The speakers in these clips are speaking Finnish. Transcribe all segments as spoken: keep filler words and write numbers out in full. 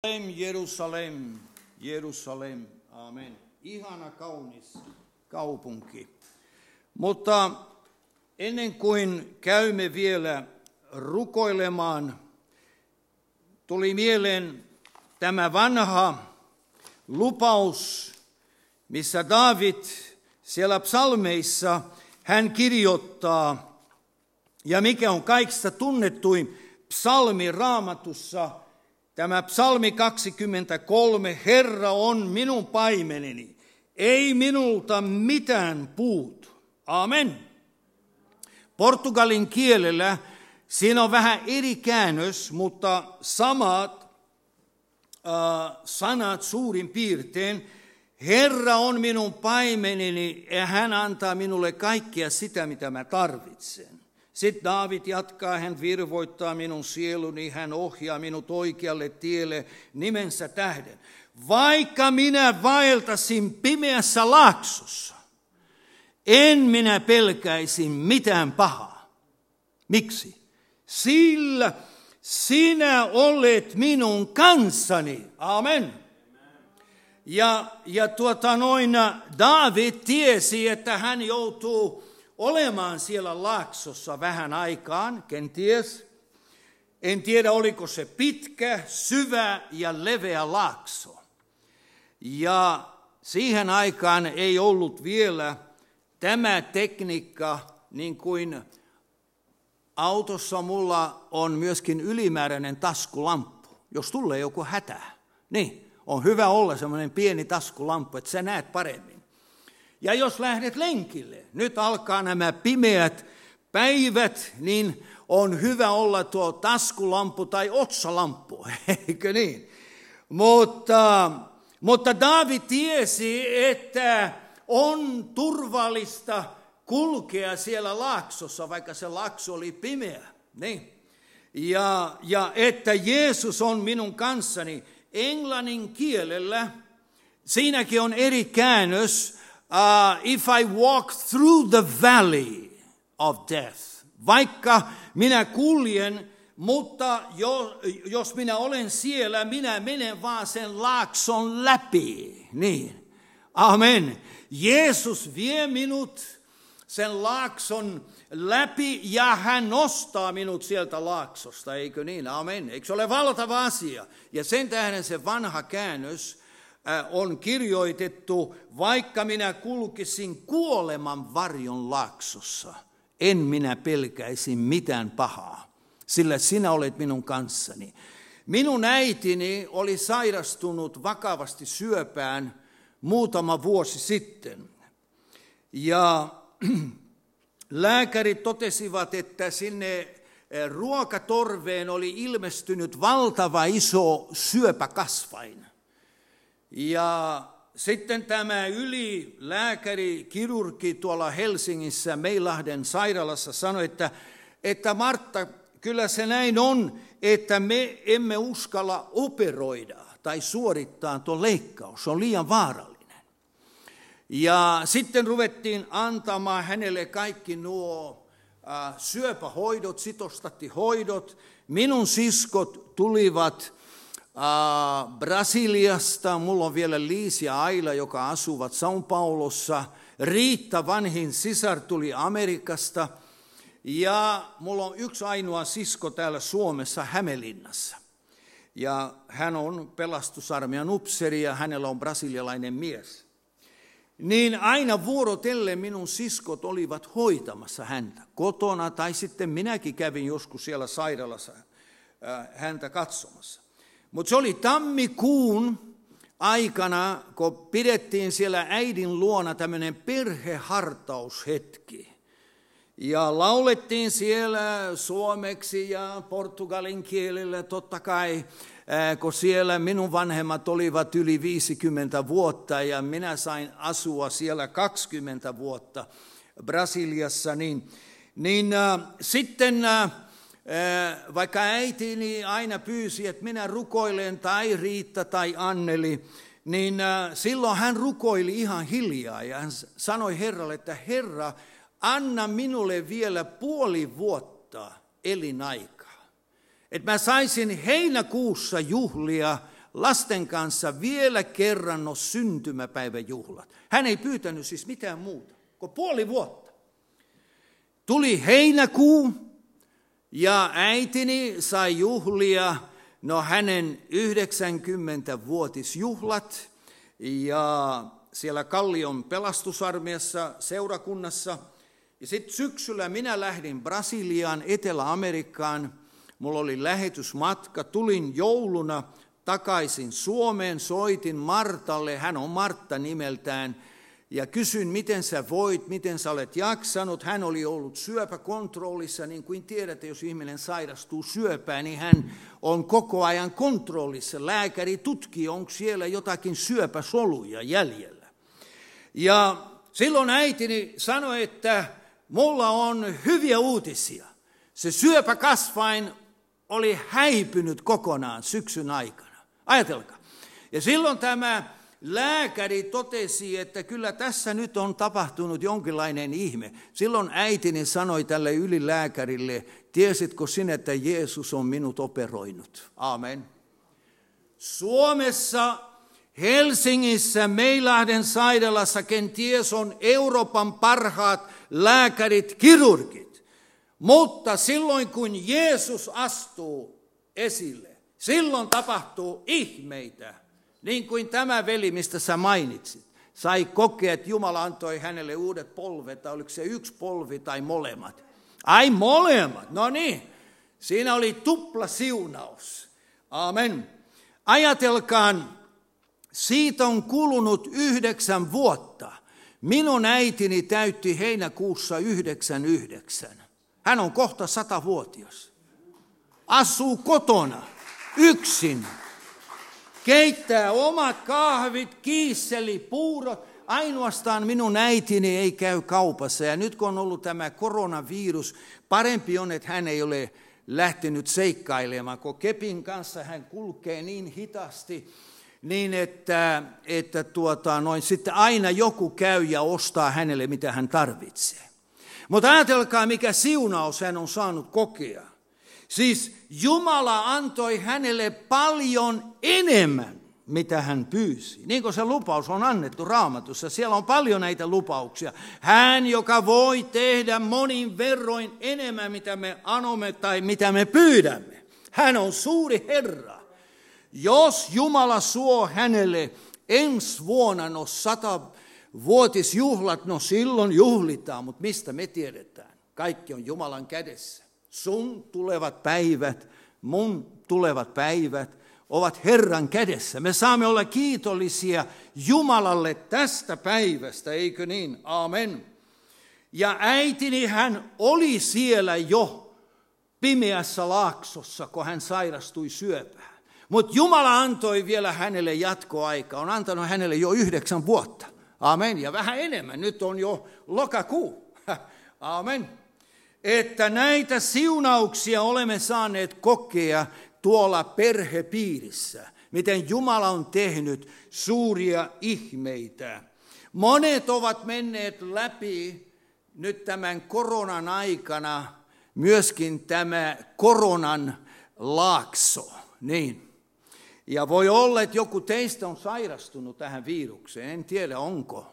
Jerusalem, Jerusalem, Jerusalem, amen. Ihana kaunis kaupunki. Mutta ennen kuin käymme vielä rukoilemaan, tuli mieleen tämä vanha lupaus, missä Daavid siellä psalmeissa hän kirjoittaa, ja mikä on kaikista tunnettuin psalmi Raamatussa, tämä psalmi kaksikymmentäkolme, Herra on minun paimeneni, ei minulta mitään puutu. Amen. Portugalin kielellä siinä on vähän eri käännös, mutta samat äh, sanat suurin piirtein. Herra on minun paimeneni ja hän antaa minulle kaikkea sitä, mitä mä tarvitsen. Sitten Daavid jatkaa, hän virvoittaa minun sieluni, hän ohjaa minut oikealle tielle nimensä tähden. Vaikka minä vaeltasin pimeässä laaksossa, en minä pelkäisi mitään pahaa. Miksi? Sillä sinä olet minun kanssani. Amen. Ja, ja tuota noin, Daavid tiesi, että hän joutuu olemaan siellä laaksossa vähän aikaan, kenties. En tiedä, oliko se pitkä, syvä ja leveä laakso. Ja siihen aikaan ei ollut vielä tämä tekniikka, niin kuin autossa mulla on myöskin ylimääräinen taskulamppu, jos tulee joku hätä, niin on hyvä olla semmoinen pieni taskulamppu, että sä näet paremmin. Ja jos lähdet lenkille, nyt alkaa nämä pimeät päivät, niin on hyvä olla tuo taskulamppu tai otsalamppu, eikö niin? Mutta, mutta Daavid tiesi, että on turvallista kulkea siellä laaksossa, vaikka se laakso oli pimeä. Niin. Ja, ja että Jeesus on minun kanssani. Englannin kielellä, siinäkin on eri käännös, uh, if I walk through the valley of death. Vaikka minä kuljen, mutta jo, jos minä olen siellä, minä menen vaan sen laakson läpi. Niin. Amen. Jeesus vie minut sen laakson läpi ja hän nostaa minut sieltä laaksosta, eikö niin? Amen. Eikö se ole valtava asia? Ja sen tähden se vanha käännös on kirjoitettu, vaikka minä kulkisin kuoleman varjon laaksossa, en minä pelkäisi mitään pahaa, sillä sinä olet minun kanssani. Minun äitini oli sairastunut vakavasti syöpään muutama vuosi sitten. Ja lääkärit totesivat, että sinne ruokatorveen oli ilmestynyt valtava iso syöpäkasvain. Ja sitten tämä ylilääkäri, kirurgi tuolla Helsingissä, Meilahden sairaalassa sanoi, että, että Martta, kyllä se näin on, että me emme uskalla operoida tai suorittaa tuon leikkaus, se on liian vaarallinen. Ja sitten ruvettiin antamaan hänelle kaikki nuo äh, syöpähoidot, sitostattihoidot. Minun siskot tulivat äh, Brasiliasta, mulla on vielä Liis ja Aila, joka asuvat São Paulossa. Riitta, vanhin sisar, tuli Amerikasta. Ja mulla on yksi ainoa sisko täällä Suomessa, Hämeenlinnassa. Ja hän on pelastusarmeijan upseeri ja hänellä on brasilialainen mies. Niin aina vuorotellen minun siskot olivat hoitamassa häntä kotona, tai sitten minäkin kävin joskus siellä sairaalassa häntä katsomassa. Mutta se oli tammikuun aikana, kun pidettiin siellä äidin luona tämmöinen perhehartaushetki. Ja laulettiin siellä suomeksi ja portugalin kielellä totta kai, kun siellä minun vanhemmat olivat yli viisikymmentä vuotta ja minä sain asua siellä kaksikymmentä vuotta Brasiliassa. Niin, niin äh, sitten äh, vaikka äitini aina pyysi, että minä rukoilen tai Riitta tai Anneli, niin äh, silloin hän rukoili ihan hiljaa ja hän sanoi Herralle, että Herra, anna minulle vielä puoli vuotta elinaikaa, että mä saisin heinäkuussa juhlia lasten kanssa vielä kerran on syntymäpäiväjuhlat. Hän ei pyytänyt siis mitään muuta kuin puoli vuotta. Tuli heinäkuu ja äitini sai juhlia, no hänen yhdeksänkymmenvuotisjuhlat ja siellä Kallion pelastusarmeijassa seurakunnassa. Ja sitten syksyllä minä lähdin Brasiliaan, Etelä-Amerikkaan. Mulla oli lähetysmatka, tulin jouluna takaisin Suomeen, soitin Martalle, hän on Martta nimeltään, ja kysyin, miten sä voit, miten sä olet jaksanut. Hän oli ollut syöpäkontrollissa, niin kuin tiedätte, jos ihminen sairastuu syöpään, niin hän on koko ajan kontrollissa. Lääkäri tutkii, onko siellä jotakin syöpäsoluja jäljellä. Ja silloin äitini sanoi, että mulla on hyviä uutisia. Se syöpäkasvain oli häipynyt kokonaan syksyn aikana. Ajatelkaa. Ja silloin tämä lääkäri totesi, että kyllä tässä nyt on tapahtunut jonkinlainen ihme. Silloin äitini sanoi tälle ylilääkärille, tiesitkö sinä, että Jeesus on minut operoinut? Aamen. Suomessa, Helsingissä, Meilahden sairaalassa, kenties on Euroopan parhaat lääkärit, kirurgit. Mutta silloin, kun Jeesus astuu esille, silloin tapahtuu ihmeitä, niin kuin tämä veli, mistä sä mainitsit, sai kokea, että Jumala antoi hänelle uudet polvet, tai oliko se yksi polvi tai molemmat? Ai molemmat, no niin, siinä oli tupla siunaus, amen. Ajatelkaan, siitä on kulunut yhdeksän vuotta. Minun äitini täytti heinäkuussa yhdeksänkymmentäyhdeksän. Hän on kohta satavuotias, asuu kotona, yksin, keittää omat kahvit, kiisselipuurot. Ainoastaan minun äitini ei käy kaupassa, ja nyt kun on ollut tämä koronavirus, parempi on, että hän ei ole lähtenyt seikkailemaan, kun kepin kanssa hän kulkee niin hitaasti, niin että, että tuota, noin, sitten aina joku käy ja ostaa hänelle, mitä hän tarvitsee. Mutta ajatelkaa, mikä siunaus hän on saanut kokea. Siis Jumala antoi hänelle paljon enemmän, mitä hän pyysi. Niin kuin se lupaus on annettu Raamatussa, siellä on paljon näitä lupauksia. Hän, joka voi tehdä monin verroin enemmän, mitä me anomme tai mitä me pyydämme. Hän on suuri Herra. Jos Jumala suo hänelle ensi vuonna no sata... vuotisjuhlat, no silloin juhlitaan, mutta mistä me tiedetään? Kaikki on Jumalan kädessä. Sun tulevat päivät, mun tulevat päivät ovat Herran kädessä. Me saamme olla kiitollisia Jumalalle tästä päivästä, eikö niin? Aamen. Ja äitini, hän oli siellä jo pimeässä laaksossa, kun hän sairastui syöpään. Mutta Jumala antoi vielä hänelle jatkoaika, on antanut hänelle jo yhdeksän vuotta. Amen. Ja vähän enemmän. Nyt on jo lokakuu. Amen. Että näitä siunauksia olemme saaneet kokea tuolla perhepiirissä. Miten Jumala on tehnyt suuria ihmeitä. Monet ovat menneet läpi nyt tämän koronan aikana myöskin tämä koronan laakso. Niin. Ja voi olla, että joku teistä on sairastunut tähän virukseen, en tiedä onko.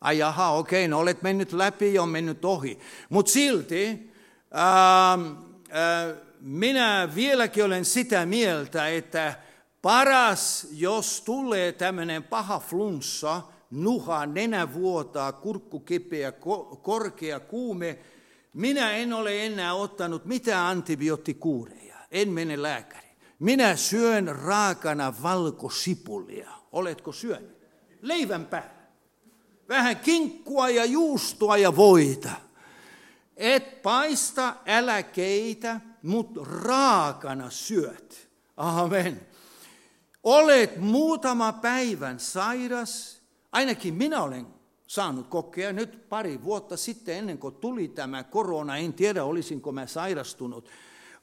Ai jaha, okei, no olet mennyt läpi ja on mennyt ohi. Mutta silti ää, ää, minä vieläkin olen sitä mieltä, että paras, jos tulee tämmöinen paha flunssa, nuha, nenävuotaa, kurkkukipeä, ko- korkea kuume, minä en ole enää ottanut mitään antibioottikuureja, en mene lääkäriin. Minä syön raakana valkosipulia. Oletko syönyt? Leivän päällä. Vähän kinkkua ja juustoa ja voita. Et paista, älä keitä, mutta raakana syöt. Amen. Olet muutama päivän sairas. Ainakin minä olen saanut kokea nyt pari vuotta sitten, ennen kuin tuli tämä korona. En tiedä, olisinko mä sairastunut.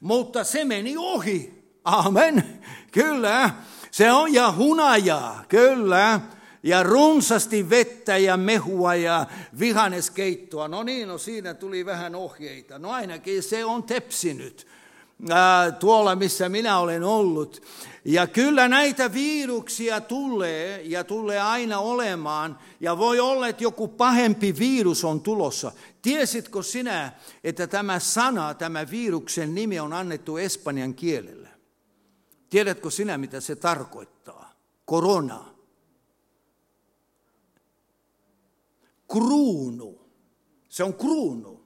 Mutta se meni ohi. Amen, kyllä, se on ja hunajaa, kyllä, ja runsasti vettä ja mehua ja vihanneskeittoa. No niin, no siinä tuli vähän ohjeita, no ainakin se on tepsinyt. äh, tuolla, missä minä olen ollut. Ja kyllä näitä viruksia tulee ja tulee aina olemaan. Ja voi olla, että joku pahempi virus on tulossa. Tiesitkö sinä, että tämä sana, tämä viruksen nimi on annettu espanjan kielellä? Tiedätkö sinä, mitä se tarkoittaa? Korona. Kruunu. Se on kruunu.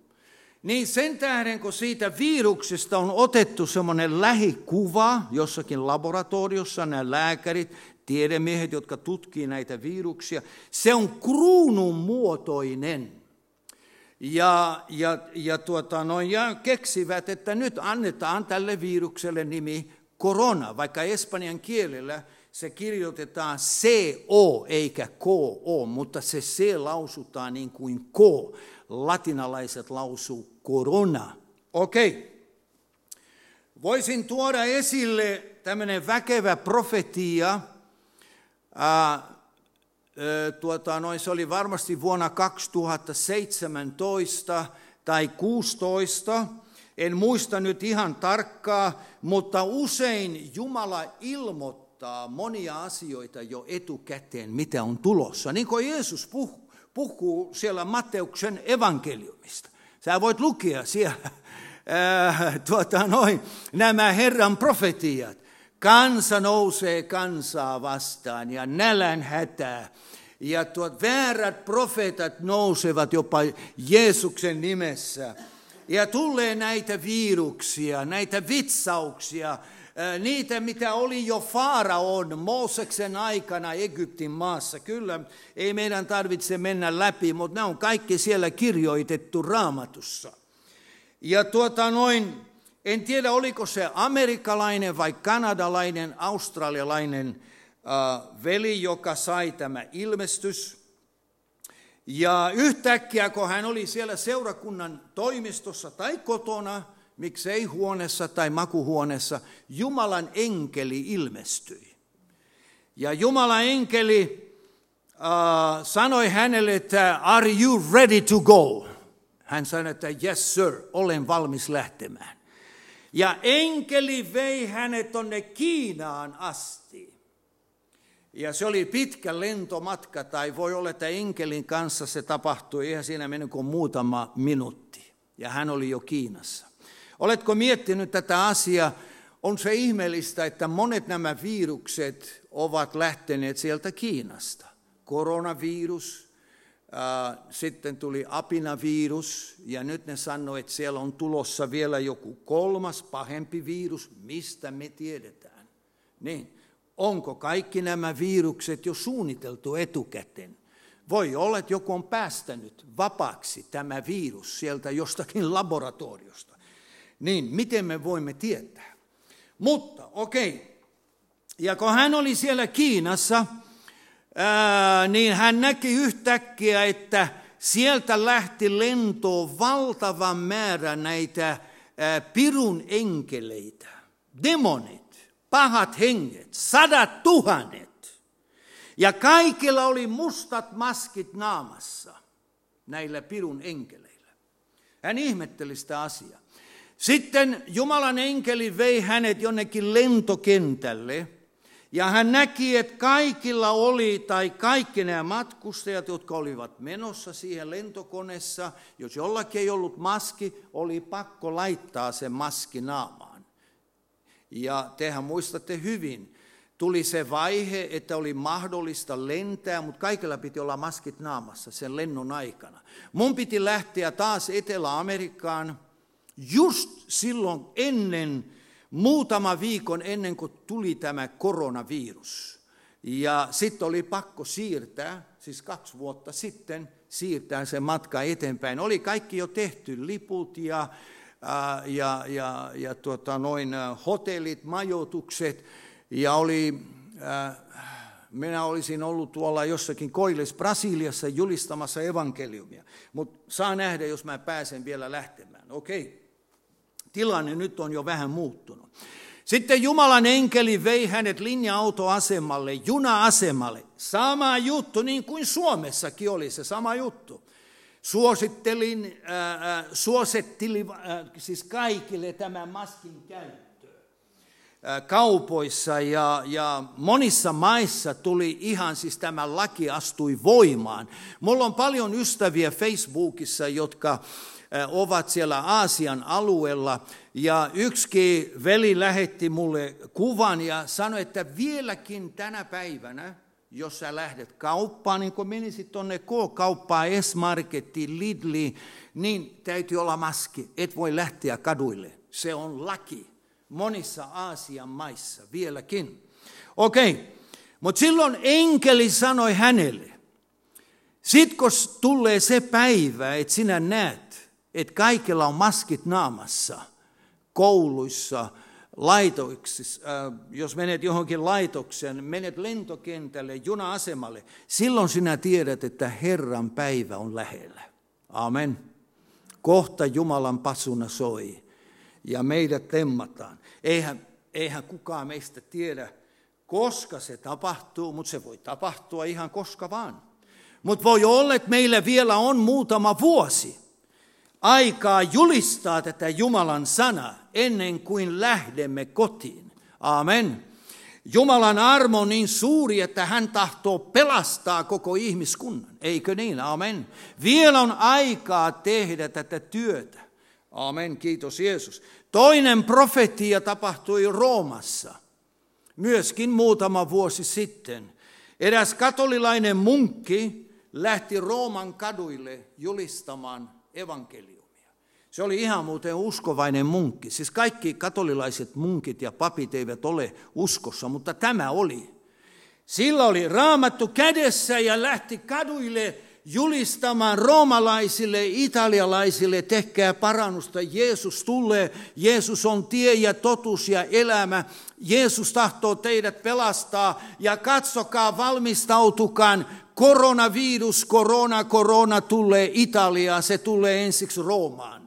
Niin sen tähden, kun siitä viruksesta on otettu semmoinen lähikuva jossakin laboratoriossa, nämä lääkärit, tiedemiehet, jotka tutkii näitä viruksia, se on kruunun muotoinen. Ja, ja, ja, tuota, no, ja keksivät, että nyt annetaan tälle virukselle nimi korona, vaikka espanjan kielellä se kirjoitetaan C O eikä K O, mutta se C lausutaan niin kuin K. Latinalaiset lausuu korona. Okei. Voisin tuoda esille tämmöinen väkevä profetia. Äh, tuota, noin, se oli varmasti vuonna kaksituhattaseitsemäntoista tai kuusitoista. En muista nyt ihan tarkkaa, mutta usein Jumala ilmoittaa monia asioita jo etukäteen, mitä on tulossa. Niin kuin Jeesus puhuu, puhuu siellä Matteuksen evankeliumista. Sä voit lukea siellä äh, tuota, noin, nämä Herran profetiat. Kansa nousee kansaa vastaan ja nälän hätää. Ja tuot väärät profeetat nousevat jopa Jeesuksen nimessä. Ja tulee näitä viruksia, näitä vitsauksia. Niitä, mitä oli jo Faaraon Mooseksen aikana Egyptin maassa. Kyllä, ei meidän tarvitse mennä läpi, mutta nämä on kaikki siellä kirjoitettu Raamatussa. Ja tuota noin, en tiedä oliko se amerikkalainen vai kanadalainen, australialainen äh, veli, joka sai tämä ilmestys. Ja yhtäkkiä, kun hän oli siellä seurakunnan toimistossa tai kotona, miksei huoneessa tai makuhuoneessa, Jumalan enkeli ilmestyi. Ja Jumalan enkeli äh, sanoi hänelle, että are you ready to go? Hän sanoi, että yes sir, olen valmis lähtemään. Ja enkeli vei hänet tonne Kiinaan asti. Ja se oli pitkä lentomatka, tai voi olla, että enkelin kanssa se tapahtui, eihän siinä mennyt kuin muutama minuutti. Ja hän oli jo Kiinassa. Oletko miettinyt tätä asiaa? On se ihmeellistä, että monet nämä virukset ovat lähteneet sieltä Kiinasta. Koronavirus, äh, sitten tuli apinavirus ja nyt ne sanoo, että siellä on tulossa vielä joku kolmas pahempi virus. Mistä me tiedetään? Niin. Onko kaikki nämä virukset jo suunniteltu etukäteen? Voi olla, että joku on päästänyt vapaaksi tämä virus sieltä jostakin laboratoriosta. Niin, miten me voimme tietää? Mutta, okei. Ja kun hän oli siellä Kiinassa, ää, niin hän näki yhtäkkiä, että sieltä lähti lentoon valtava määrä näitä ää, pirun enkeleitä. Demonit, pahat henget, sadat tuhannet. Ja kaikilla oli mustat maskit naamassa näillä pirun enkeleillä. Hän ihmetteli sitä asiaa. Sitten Jumalan enkeli vei hänet jonnekin lentokentälle ja hän näki, että kaikilla oli tai kaikki nämä matkustajat, jotka olivat menossa siihen lentokoneessa, jos jollakin ei ollut maski, oli pakko laittaa se maski naamaan. Ja tehän muistatte hyvin, tuli se vaihe, että oli mahdollista lentää, mutta kaikilla piti olla maskit naamassa sen lennon aikana. Mun piti lähteä taas Etelä-Amerikkaan. Just silloin ennen, muutama viikon ennen kuin tuli tämä koronavirus. Ja sitten oli pakko siirtää, siis kaksi vuotta sitten, siirtää se matka eteenpäin. Oli kaikki jo tehty, liput ja, ja, ja, ja tuota noin, hotellit, majoitukset. Ja oli, äh, minä olisin ollut tuolla jossakin Koillis Brasiliassa julistamassa evankeliumia. Mutta saa nähdä, jos mä pääsen vielä lähtemään. Okei. Tilanne nyt on jo vähän muuttunut. Sitten Jumalan enkeli vei hänet linja-autoasemalle, juna-asemalle. Sama juttu, niin kuin Suomessakin oli se sama juttu. Suosittelin, äh, suosittelin äh, siis kaikille tämän maskin käyttöä. Äh, kaupoissa ja, ja monissa maissa tuli ihan, siis tämä laki astui voimaan. Mulla on paljon ystäviä Facebookissa, jotka äh, ovat siellä Aasian alueella. Ja yksikin veli lähetti mulle kuvan ja sanoi, että vieläkin tänä päivänä, jos sä lähdet kauppaan, niin kun menisit tuonne K-kauppaan, S-markettiin, Lidliin, niin täytyy olla maski. Et voi lähteä kaduille. Se on laki monissa Aasian maissa vieläkin. Okei, mutta silloin enkeli sanoi hänelle, sit kun tulee se päivä, että sinä näet, että kaikilla on maskit naamassa, kouluissa, laitoksissa, jos menet johonkin laitokseen, menet lentokentälle, juna-asemalle, silloin sinä tiedät, että Herran päivä on lähellä. Amen. Kohta Jumalan pasuna soi ja meidät temmataan. Eihän, eihän kukaan meistä tiedä, koska se tapahtuu, mutta se voi tapahtua ihan koska vaan. Mutta voi olla, että meillä vielä on muutama vuosi aikaa julistaa tätä Jumalan sanaa ennen kuin lähdemme kotiin. Aamen. Jumalan armo on niin suuri, että hän tahtoo pelastaa koko ihmiskunnan. Eikö niin? Aamen. Vielä on aikaa tehdä tätä työtä. Aamen. Kiitos Jeesus. Toinen profetia tapahtui Roomassa myöskin muutama vuosi sitten. Eräs katolilainen munkki lähti Rooman kaduille julistamaan evankeliumia. Se oli ihan muuten uskovainen munkki. Siis kaikki katolilaiset munkit ja papit eivät ole uskossa, mutta tämä oli. Sillä oli Raamattu kädessä ja lähti kaduille julistamaan roomalaisille, italialaisille, tehkää parannusta. Jeesus tulee, Jeesus on tie ja totuus ja elämä. Jeesus tahtoo teidät pelastaa ja katsokaa, valmistautukaa. Koronavirus, korona, korona tulee Italiaan, se tulee ensiksi Roomaan.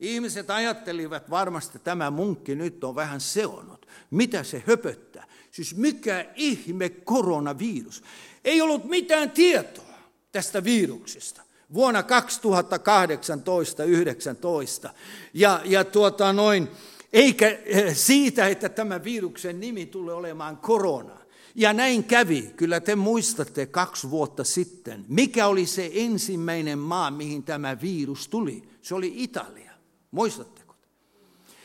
Ihmiset ajattelivat varmasti, että tämä munkki nyt on vähän seonut. Mitä se höpöttää? Siis mikä ihme koronavirus? Ei ollut mitään tietoa tästä viruksesta. Vuonna kaksituhattakahdeksantoista yhdeksäntoista ja, ja tuota noin, eikä siitä, että tämä viruksen nimi tulee olemaan korona. Ja näin kävi, kyllä te muistatte kaksi vuotta sitten, mikä oli se ensimmäinen maa, mihin tämä virus tuli. Se oli Italia, muistatteko?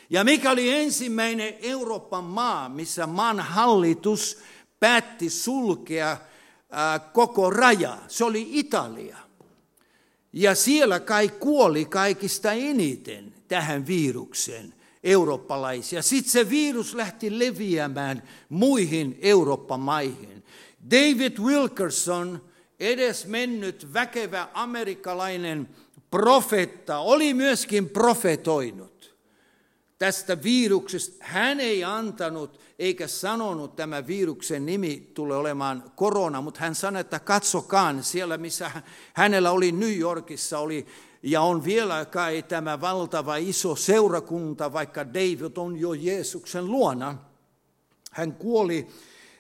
Ja mikä oli ensimmäinen Euroopan maa, missä maan hallitus päätti sulkea ää, koko raja. Se oli Italia. Ja siellä kai kuoli kaikista eniten tähän virukseen eurooppalaisia. Sitten se virus lähti leviämään muihin Euroopan maihin. David Wilkerson, edes mennyt väkevä amerikkalainen profeetta, oli myöskin profetoinut tästä viruksesta. Hän ei antanut eikä sanonut, tämä viruksen nimi tulee olemaan korona, mutta hän sanoi, että katsokaan siellä, missä hänellä oli New Yorkissa, oli ja on vielä kai tämä valtava iso seurakunta, vaikka David on jo Jeesuksen luona. Hän kuoli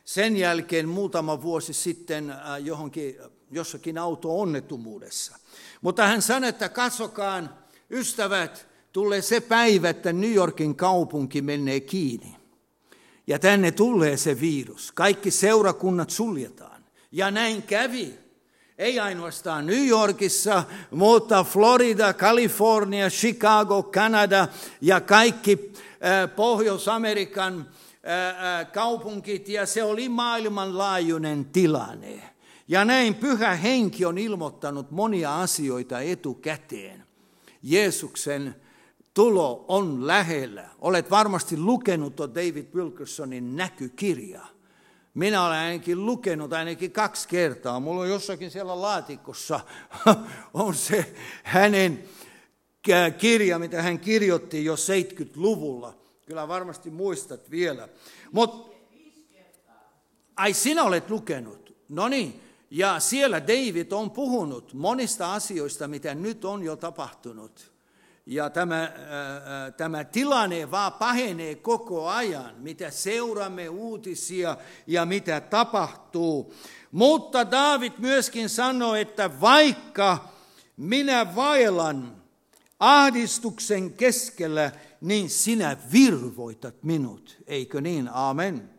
sen jälkeen muutama vuosi sitten johonkin, jossakin auto-onnettomuudessa. Mutta hän sanoi, että katsokaan, ystävät, tulee se päivä, että New Yorkin kaupunki menee kiinni. Ja tänne tulee se virus. Kaikki seurakunnat suljetaan. Ja näin kävi. Ei ainoastaan New Yorkissa, mutta Florida, Kalifornia, Chicago, Kanada ja kaikki Pohjois-Amerikan kaupunkit. Ja se oli maailmanlaajuinen tilanne. Ja näin Pyhä Henki on ilmoittanut monia asioita etukäteen. Jeesuksen tulo on lähellä. Olet varmasti lukenut tuo David Wilkersonin näkykirjaa. Minä olen ainakin lukenut ainakin kaksi kertaa. Mulla on jossakin siellä laatikossa on se hänen kirja, mitä hän kirjoitti jo seitsemänkymmentäluvulla. Kyllä varmasti muistat vielä. Mut, ai sinä olet lukenut. No niin. Ja siellä David on puhunut monista asioista, mitä nyt on jo tapahtunut. Ja tämä, äh, tämä tilanne vaan pahenee koko ajan, mitä seuraamme uutisia ja mitä tapahtuu. Mutta Daavid myöskin sanoi, että vaikka minä vaellan ahdistuksen keskellä, niin sinä virvoitat minut, eikö niin? Aamen.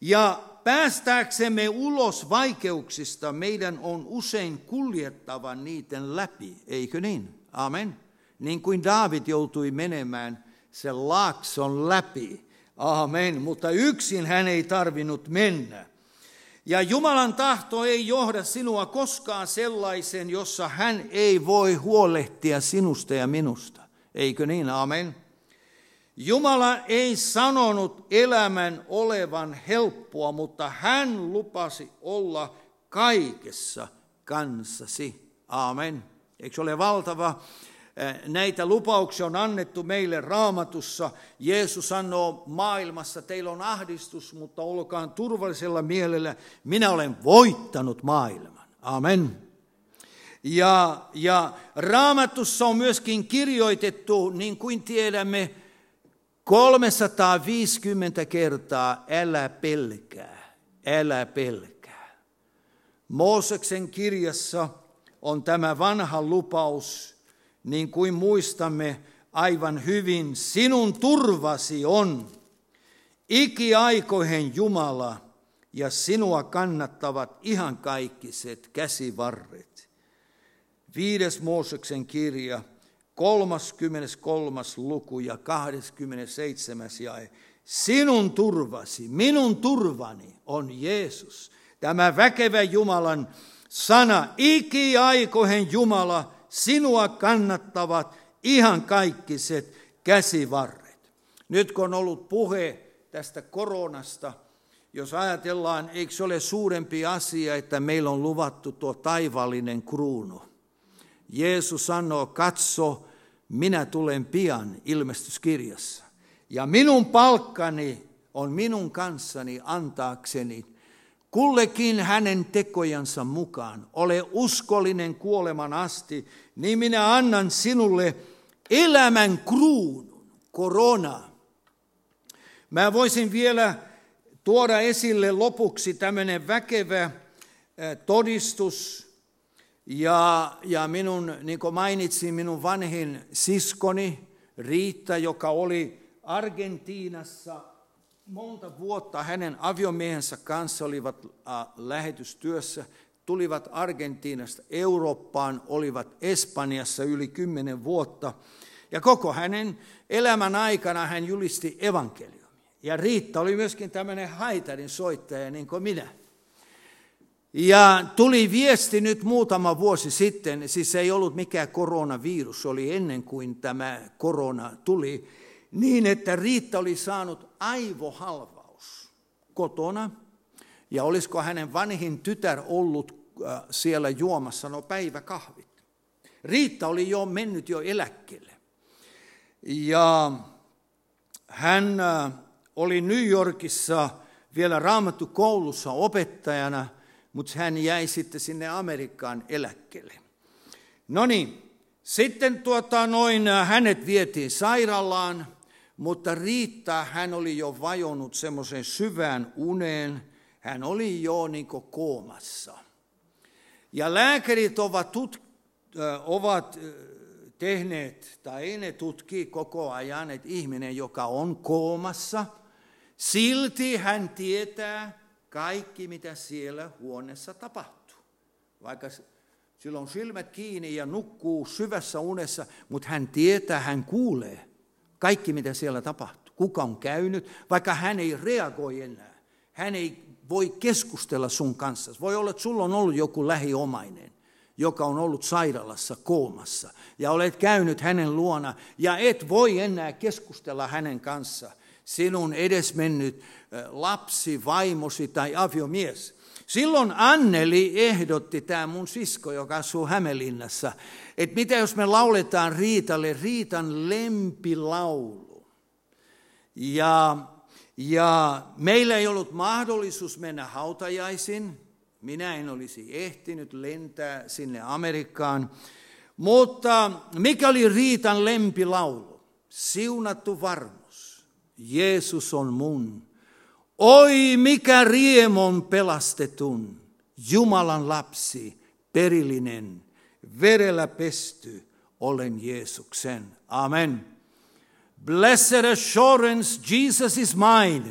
Ja päästääksemme ulos vaikeuksista, meidän on usein kuljettava niiden läpi, eikö niin? Aamen. Niin kuin Daavid joutui menemään sen laakson läpi, aamen, mutta yksin hän ei tarvinnut mennä. Ja Jumalan tahto ei johda sinua koskaan sellaisen, jossa hän ei voi huolehtia sinusta ja minusta. Eikö niin, aamen? Jumala ei sanonut elämän olevan helppoa, mutta hän lupasi olla kaikessa kanssasi. Aamen. Eikö ole valtava? Näitä lupauksia on annettu meille Raamatussa. Jeesus sanoo maailmassa, teillä on ahdistus, mutta olkaan turvallisella mielellä. Minä olen voittanut maailman. Amen. Ja, ja Raamatussa on myöskin kirjoitettu, niin kuin tiedämme, kolmesataaviisikymmentä kertaa, älä pelkää, älä pelkää. Mooseksen kirjassa on tämä vanha lupaus, niin kuin muistamme aivan hyvin, sinun turvasi on ikiaikoihin Jumala, ja sinua kannattavat ihan kaikkiset käsivarret. Viides Mooseksen kirja, kolmaskymmeneskolmas luku ja kahdeskymmenesseitsemäs jae. Sinun turvasi, minun turvani on Jeesus, tämä väkevä Jumalan sana, ikiaikoihin Jumala, sinua kannattavat ihan kaikkiset käsivarret. Nyt kun on ollut puhe tästä koronasta, jos ajatellaan, eikö se ole suurempi asia, että meillä on luvattu tuo taivaallinen kruunu. Jeesus sanoo, katso, minä tulen pian, ilmestyskirjassa. Ja minun palkkani on minun kanssani antaakseni kullekin hänen tekojansa mukaan, ole uskollinen kuoleman asti, niin minä annan sinulle elämän kruunun, korona. Mä voisin vielä tuoda esille lopuksi tämmöinen väkevä todistus. Ja, ja minun, niin kuin mainitsin, minun vanhin siskoni Riitta, joka oli Argentiinassa, monta vuotta hänen aviomiehensä kanssa olivat lähetystyössä, tulivat Argentiinasta Eurooppaan, olivat Espanjassa yli kymmenen vuotta. Ja koko hänen elämän aikana hän julisti evankeliumia. Ja Riitta oli myöskin tämmöinen haitarin soittaja, niin kuin minä. Ja tuli viesti nyt muutama vuosi sitten, siis ei ollut mikään koronavirus, oli ennen kuin tämä korona tuli, niin että Riitta oli saanut aivohalvaus kotona, ja olisiko hänen vanhin tytär ollut siellä juomassa, no päiväkahvit. Riitta oli jo mennyt jo eläkkeelle, ja hän oli New Yorkissa vielä raamattukoulussa opettajana, mutta hän jäi sitten sinne Amerikkaan eläkkeelle. No niin, sitten tuota noin, hänet vietiin sairaalaan. Mutta Riitta, hän oli jo vajonnut semmoisen syvään uneen, hän oli jo niin kuin koomassa. Ja lääkärit ovat, tut, ovat tehneet, tai ne tutkii koko ajan, että ihminen, joka on koomassa, silti hän tietää kaikki, mitä siellä huoneessa tapahtuu. Vaikka sillä on silmät kiinni ja nukkuu syvässä unessa, mutta hän tietää, hän kuulee kaikki, mitä siellä tapahtuu, kuka on käynyt, vaikka hän ei reagoi enää. Hän ei voi keskustella sun kanssa. Voi olla, että sulla on ollut joku lähiomainen, joka on ollut sairaalassa koomassa, ja olet käynyt hänen luona, ja et voi enää keskustella hänen kanssa. Sinun edesmennyt lapsi, vaimosi tai aviomies. Silloin Anneli ehdotti, tämä mun sisko, joka asuu Hämeenlinnassa, että mitä jos me lauletaan Riitalle Riitan lempilaulu. Ja, ja meillä ei ollut mahdollisuus mennä hautajaisiin. Minä en olisi ehtinyt lentää sinne Amerikkaan. Mutta mikä oli Riitan lempilaulu? Siunattu varmuus. Jeesus on mun. Oi, mikä riemon pelastetun, Jumalan lapsi, perillinen, verellä pesty, olen Jeesuksen. Amen. Blessed assurance, Jesus is mine.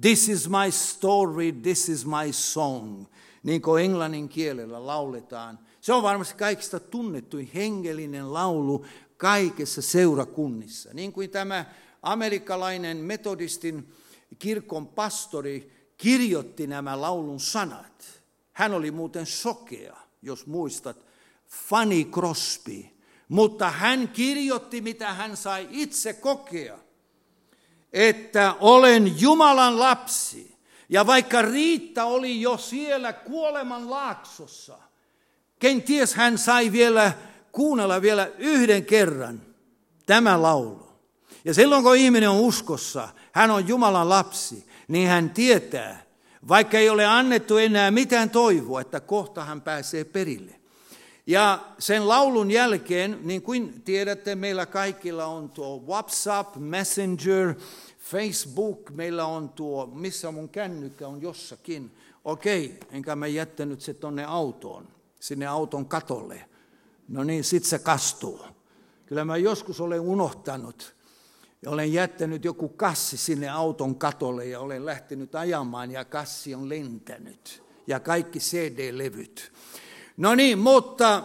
This is my story, this is my song. Niin kuin englannin kielellä lauletaan. Se on varmasti kaikista tunnettu hengellinen laulu kaikessa seurakunnissa. Niin kuin tämä amerikkalainen metodistin kirkon pastori kirjoitti nämä laulun sanat. Hän oli muuten sokea, jos muistat, Fanny Crosby. Mutta hän kirjoitti, mitä hän sai itse kokea. Että olen Jumalan lapsi. Ja vaikka Riitta oli jo siellä kuoleman laaksossa, kenties hän sai vielä kuunnella vielä yhden kerran tämä laulu. Ja silloin kun ihminen on uskossa, hän on Jumalan lapsi, niin hän tietää, vaikka ei ole annettu enää mitään toivoa, että kohta hän pääsee perille. Ja sen laulun jälkeen, niin kuin tiedätte, meillä kaikilla on tuo WhatsApp, Messenger, Facebook, meillä on tuo, missä mun kännykkä on jossakin. Okei, enkä mä jättänyt se tonne autoon, sinne auton katolle. No niin, sit se kastuu. Kyllä mä joskus olen unohtanut ja olen jättänyt joku kassi sinne auton katolle ja olen lähtenyt ajamaan ja kassi on lentänyt. Ja kaikki C D-levyt. No niin, mutta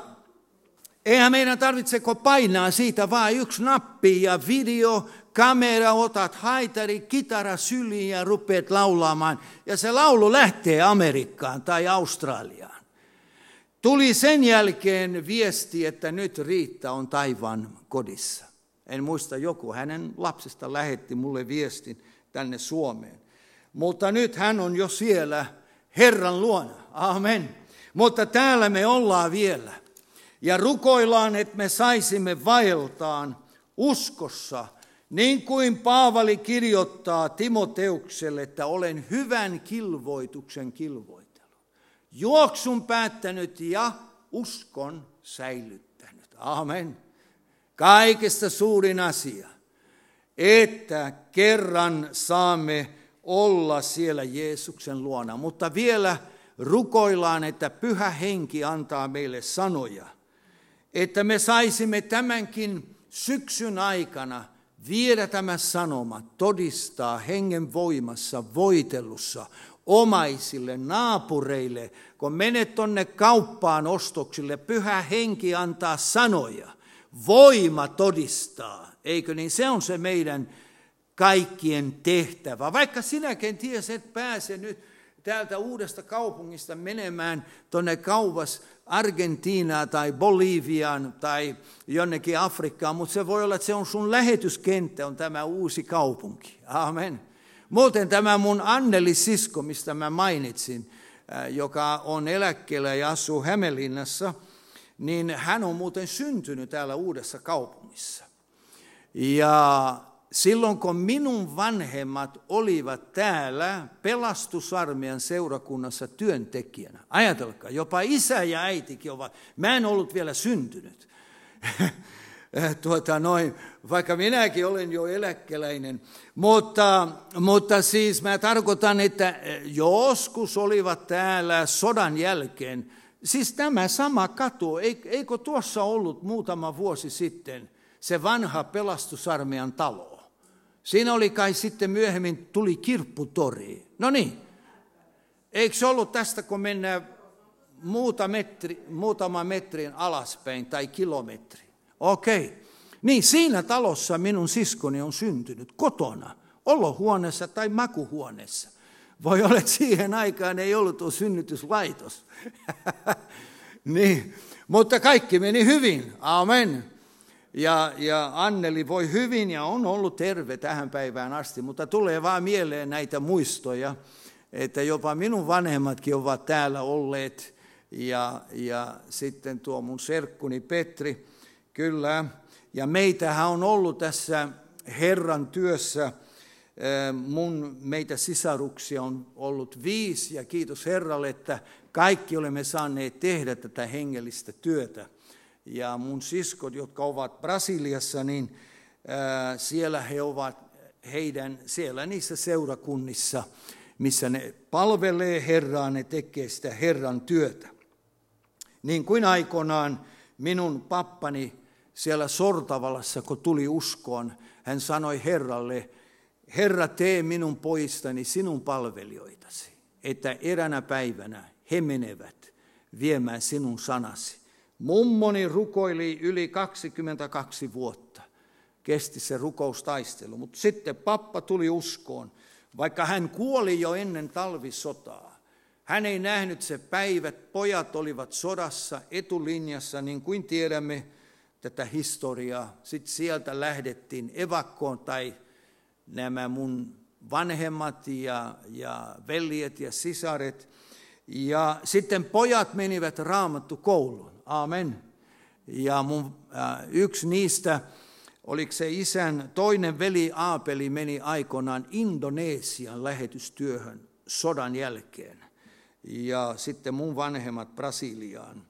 eihän meidän tarvitseko painaa siitä vaan yksi nappi ja video, kamera, otat haitari, kitara syliin ja rupeat laulaamaan. Ja se laulu lähtee Amerikkaan tai Australiaan. Tuli sen jälkeen viesti, että nyt Riitta on taivaan kodissa. En muista joku, hänen lapsesta lähetti mulle viestin tänne Suomeen. Mutta nyt hän on jo siellä Herran luona. Amen. Mutta täällä me ollaan vielä. Ja rukoillaan, että me saisimme vaeltaan uskossa. Niin kuin Paavali kirjoittaa Timoteukselle, että olen hyvän kilvoituksen kilvoitellut. Juoksun päättänyt ja uskon säilyttänyt. Amen. Kaikesta suurin asia, että kerran saamme olla siellä Jeesuksen luona. Mutta vielä rukoillaan, että Pyhä Henki antaa meille sanoja, että me saisimme tämänkin syksyn aikana viedä tämä sanoma, todistaa hengen voimassa, voitellussa, omaisille, naapureille. Kun menet tonne kauppaan ostoksille, Pyhä Henki antaa sanoja. Voima todistaa, eikö niin? Se on se meidän kaikkien tehtävä. Vaikka sinäkin tiesi, et pääse nyt täältä uudesta kaupungista menemään tonne kauas Argentiinaan tai Boliviaan tai jonnekin Afrikkaan, mutta se voi olla, että se on sun lähetyskenttä, on tämä uusi kaupunki. Amen. Muuten tämä mun Anneli-sisko, mistä mä mainitsin, joka on eläkkeellä ja asuu Hämeenlinnassa, niin hän on muuten syntynyt täällä uudessa kaupungissa. Ja silloin kun minun vanhemmat olivat täällä pelastusarmeijan seurakunnassa työntekijänä, ajatelkaa, jopa isä ja äitikin ovat, mä en ollut vielä syntynyt, tuota, noin, vaikka minäkin olen jo eläkkeläinen, mutta, mutta siis mä tarkoitan, että joskus olivat täällä sodan jälkeen, siis tämä sama katu, eikö tuossa ollut muutama vuosi sitten se vanha pelastusarmeijan talo? Siinä oli kai sitten myöhemmin tuli kirpputori. No niin, eikö se ollut tästä, kun mennään muuta metri, muutama metrin alaspäin tai kilometri? Okei. Niin siinä talossa minun siskoni on syntynyt kotona, olohuoneessa tai makuhuoneessa. Voi olla, että siihen aikaan ei ollut tuo synnytyslaitos. Niin. Mutta kaikki meni hyvin. Amen. Ja, ja Anneli voi hyvin ja on ollut terve tähän päivään asti, mutta tulee vaan mieleen näitä muistoja, että jopa minun vanhemmatkin ovat täällä olleet ja, ja sitten tuo mun serkkuni Petri, kyllä. Ja meitähän on ollut tässä Herran työssä, mun, meitä sisaruksia on ollut viisi ja kiitos Herralle, että kaikki olemme saaneet tehdä tätä hengellistä työtä. Ja mun siskot, jotka ovat Brasiliassa, niin ää, siellä he ovat heidän, siellä niissä seurakunnissa, missä ne palvelee Herraa, ne tekee sitä Herran työtä. Niin kuin aikoinaan minun pappani siellä Sortavalassa, kun tuli uskoon, hän sanoi Herralle, Herra, tee minun poistani sinun palvelijoitasi, että eräänä päivänä he menevät viemään sinun sanasi. Mummoni rukoili yli kaksikymmentäkaksi vuotta. Kesti se rukoustaistelu, mutta sitten pappa tuli uskoon, vaikka hän kuoli jo ennen talvisotaa. Hän ei nähnyt se päivät, pojat olivat sodassa etulinjassa, niin kuin tiedämme tätä historiaa. Sitten sieltä lähdettiin evakkoon, tai nämä mun vanhemmat ja, ja veljet ja sisaret. Ja sitten pojat menivät raamattukouluun, amen. Ja mun, äh, yksi niistä, oliko se isän toinen veli Aapeli, meni aikoinaan Indonesian lähetystyöhön sodan jälkeen. Ja sitten mun vanhemmat Brasiliaan.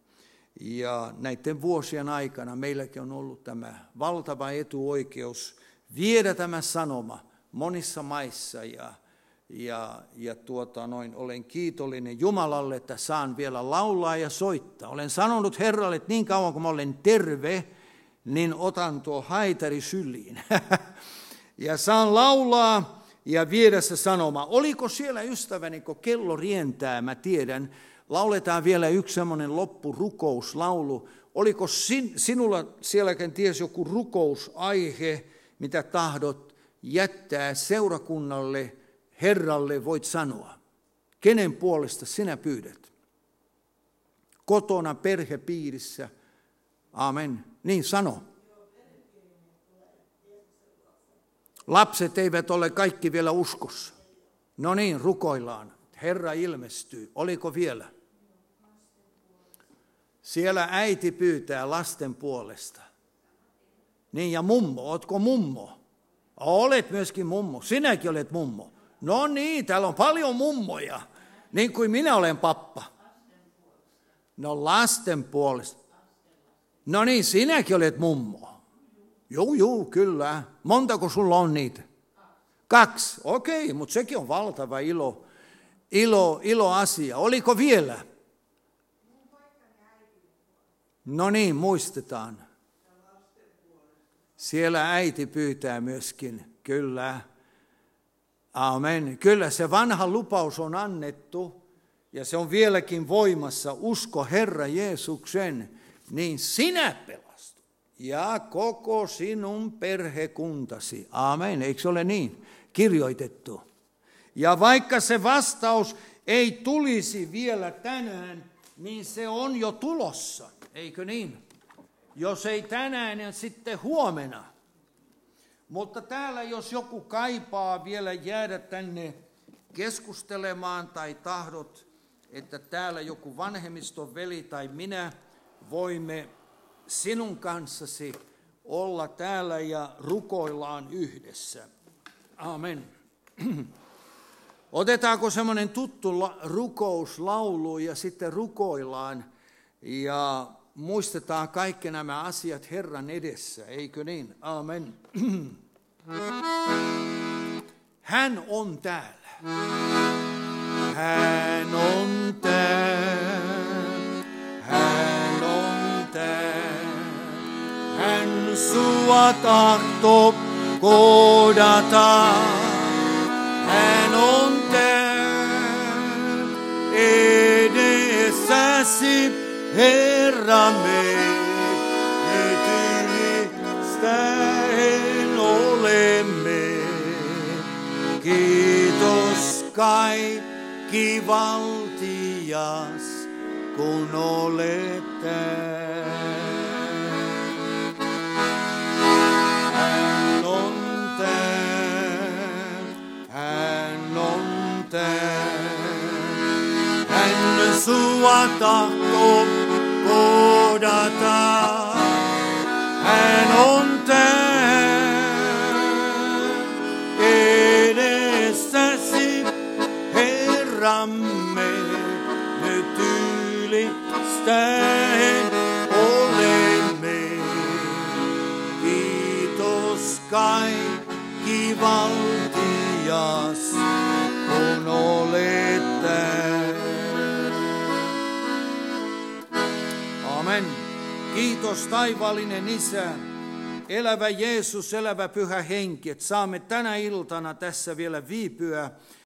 Ja näiden vuosien aikana meilläkin on ollut tämä valtava etuoikeus viedä tämä sanoma monissa maissa. Ja, ja, ja tuota noin, olen kiitollinen Jumalalle, että saan vielä laulaa ja soittaa. Olen sanonut Herralle, että niin kauan kuin mä olen terve, niin otan tuo haitari syliin. Ja saan laulaa ja viedä se sanoma. Oliko siellä ystäväni, kun kello rientää, mä tiedän, lauletaan vielä yksi semmoinen loppurukouslaulu. Oliko sin, sinulla sielläkin ties joku rukousaihe, mitä tahdot jättää seurakunnalle, Herralle voit sanoa? Kenen puolesta sinä pyydät? Kotona, perhepiirissä, amen. Niin, sano. Lapset eivät ole kaikki vielä uskossa. No niin, rukoillaan. Herra ilmestyy. Oliko vielä? Siellä äiti pyytää lasten puolesta. Niin, ja mummo, ootko mummo? Olet myöskin mummo. Sinäkin olet mummo. No niin, täällä on paljon mummoja. Niin kuin minä olen pappa. No lasten puolesta. No niin, sinäkin olet mummo. Joo, joo, kyllä. Montako sulla on niitä? Kaksi. Okei, okay, mutta sekin on valtava ilo, ilo, ilo asia. Oliko vielä? No niin, muistetaan. Siellä äiti pyytää myöskin. Kyllä. Amen. Kyllä se vanha lupaus on annettu ja se on vieläkin voimassa. Usko Herra Jeesuksen. Niin sinä pelastut ja koko sinun perhekuntasi. Aamen, eikö se ole niin kirjoitettu? Ja vaikka se vastaus ei tulisi vielä tänään, niin se on jo tulossa, eikö niin? Jos ei tänään, niin sitten huomenna. Mutta täällä jos joku kaipaa vielä jäädä tänne keskustelemaan tai tahdot, että täällä joku vanhemmiston veli tai minä, voimme sinun kanssasi olla täällä ja rukoillaan yhdessä. Amen. Otetaanko semmoinen tuttu rukouslaulu ja sitten rukoillaan ja muistetaan kaikki nämä asiat Herran edessä, eikö niin? Amen. Hän on täällä. Hän on täällä. Hän sua tahtoo kohdata, hän on täällä edessäsi, Herramme, et ylistäen olemme. Kiitos kaikki valtias, kun olet täällä. Hän on täällä, hän on täällä. Hän sua tahtoo kohdata, hän on täällä edessäsi, Herramme. Tähän olemme, kiitos kaikki valtias, kun olet täällä. Amen. Kiitos. Kiitos taivaallinen Isä, elävä Jeesus, elävä Pyhä Henki, että saamme tänä iltana tässä vielä viipyä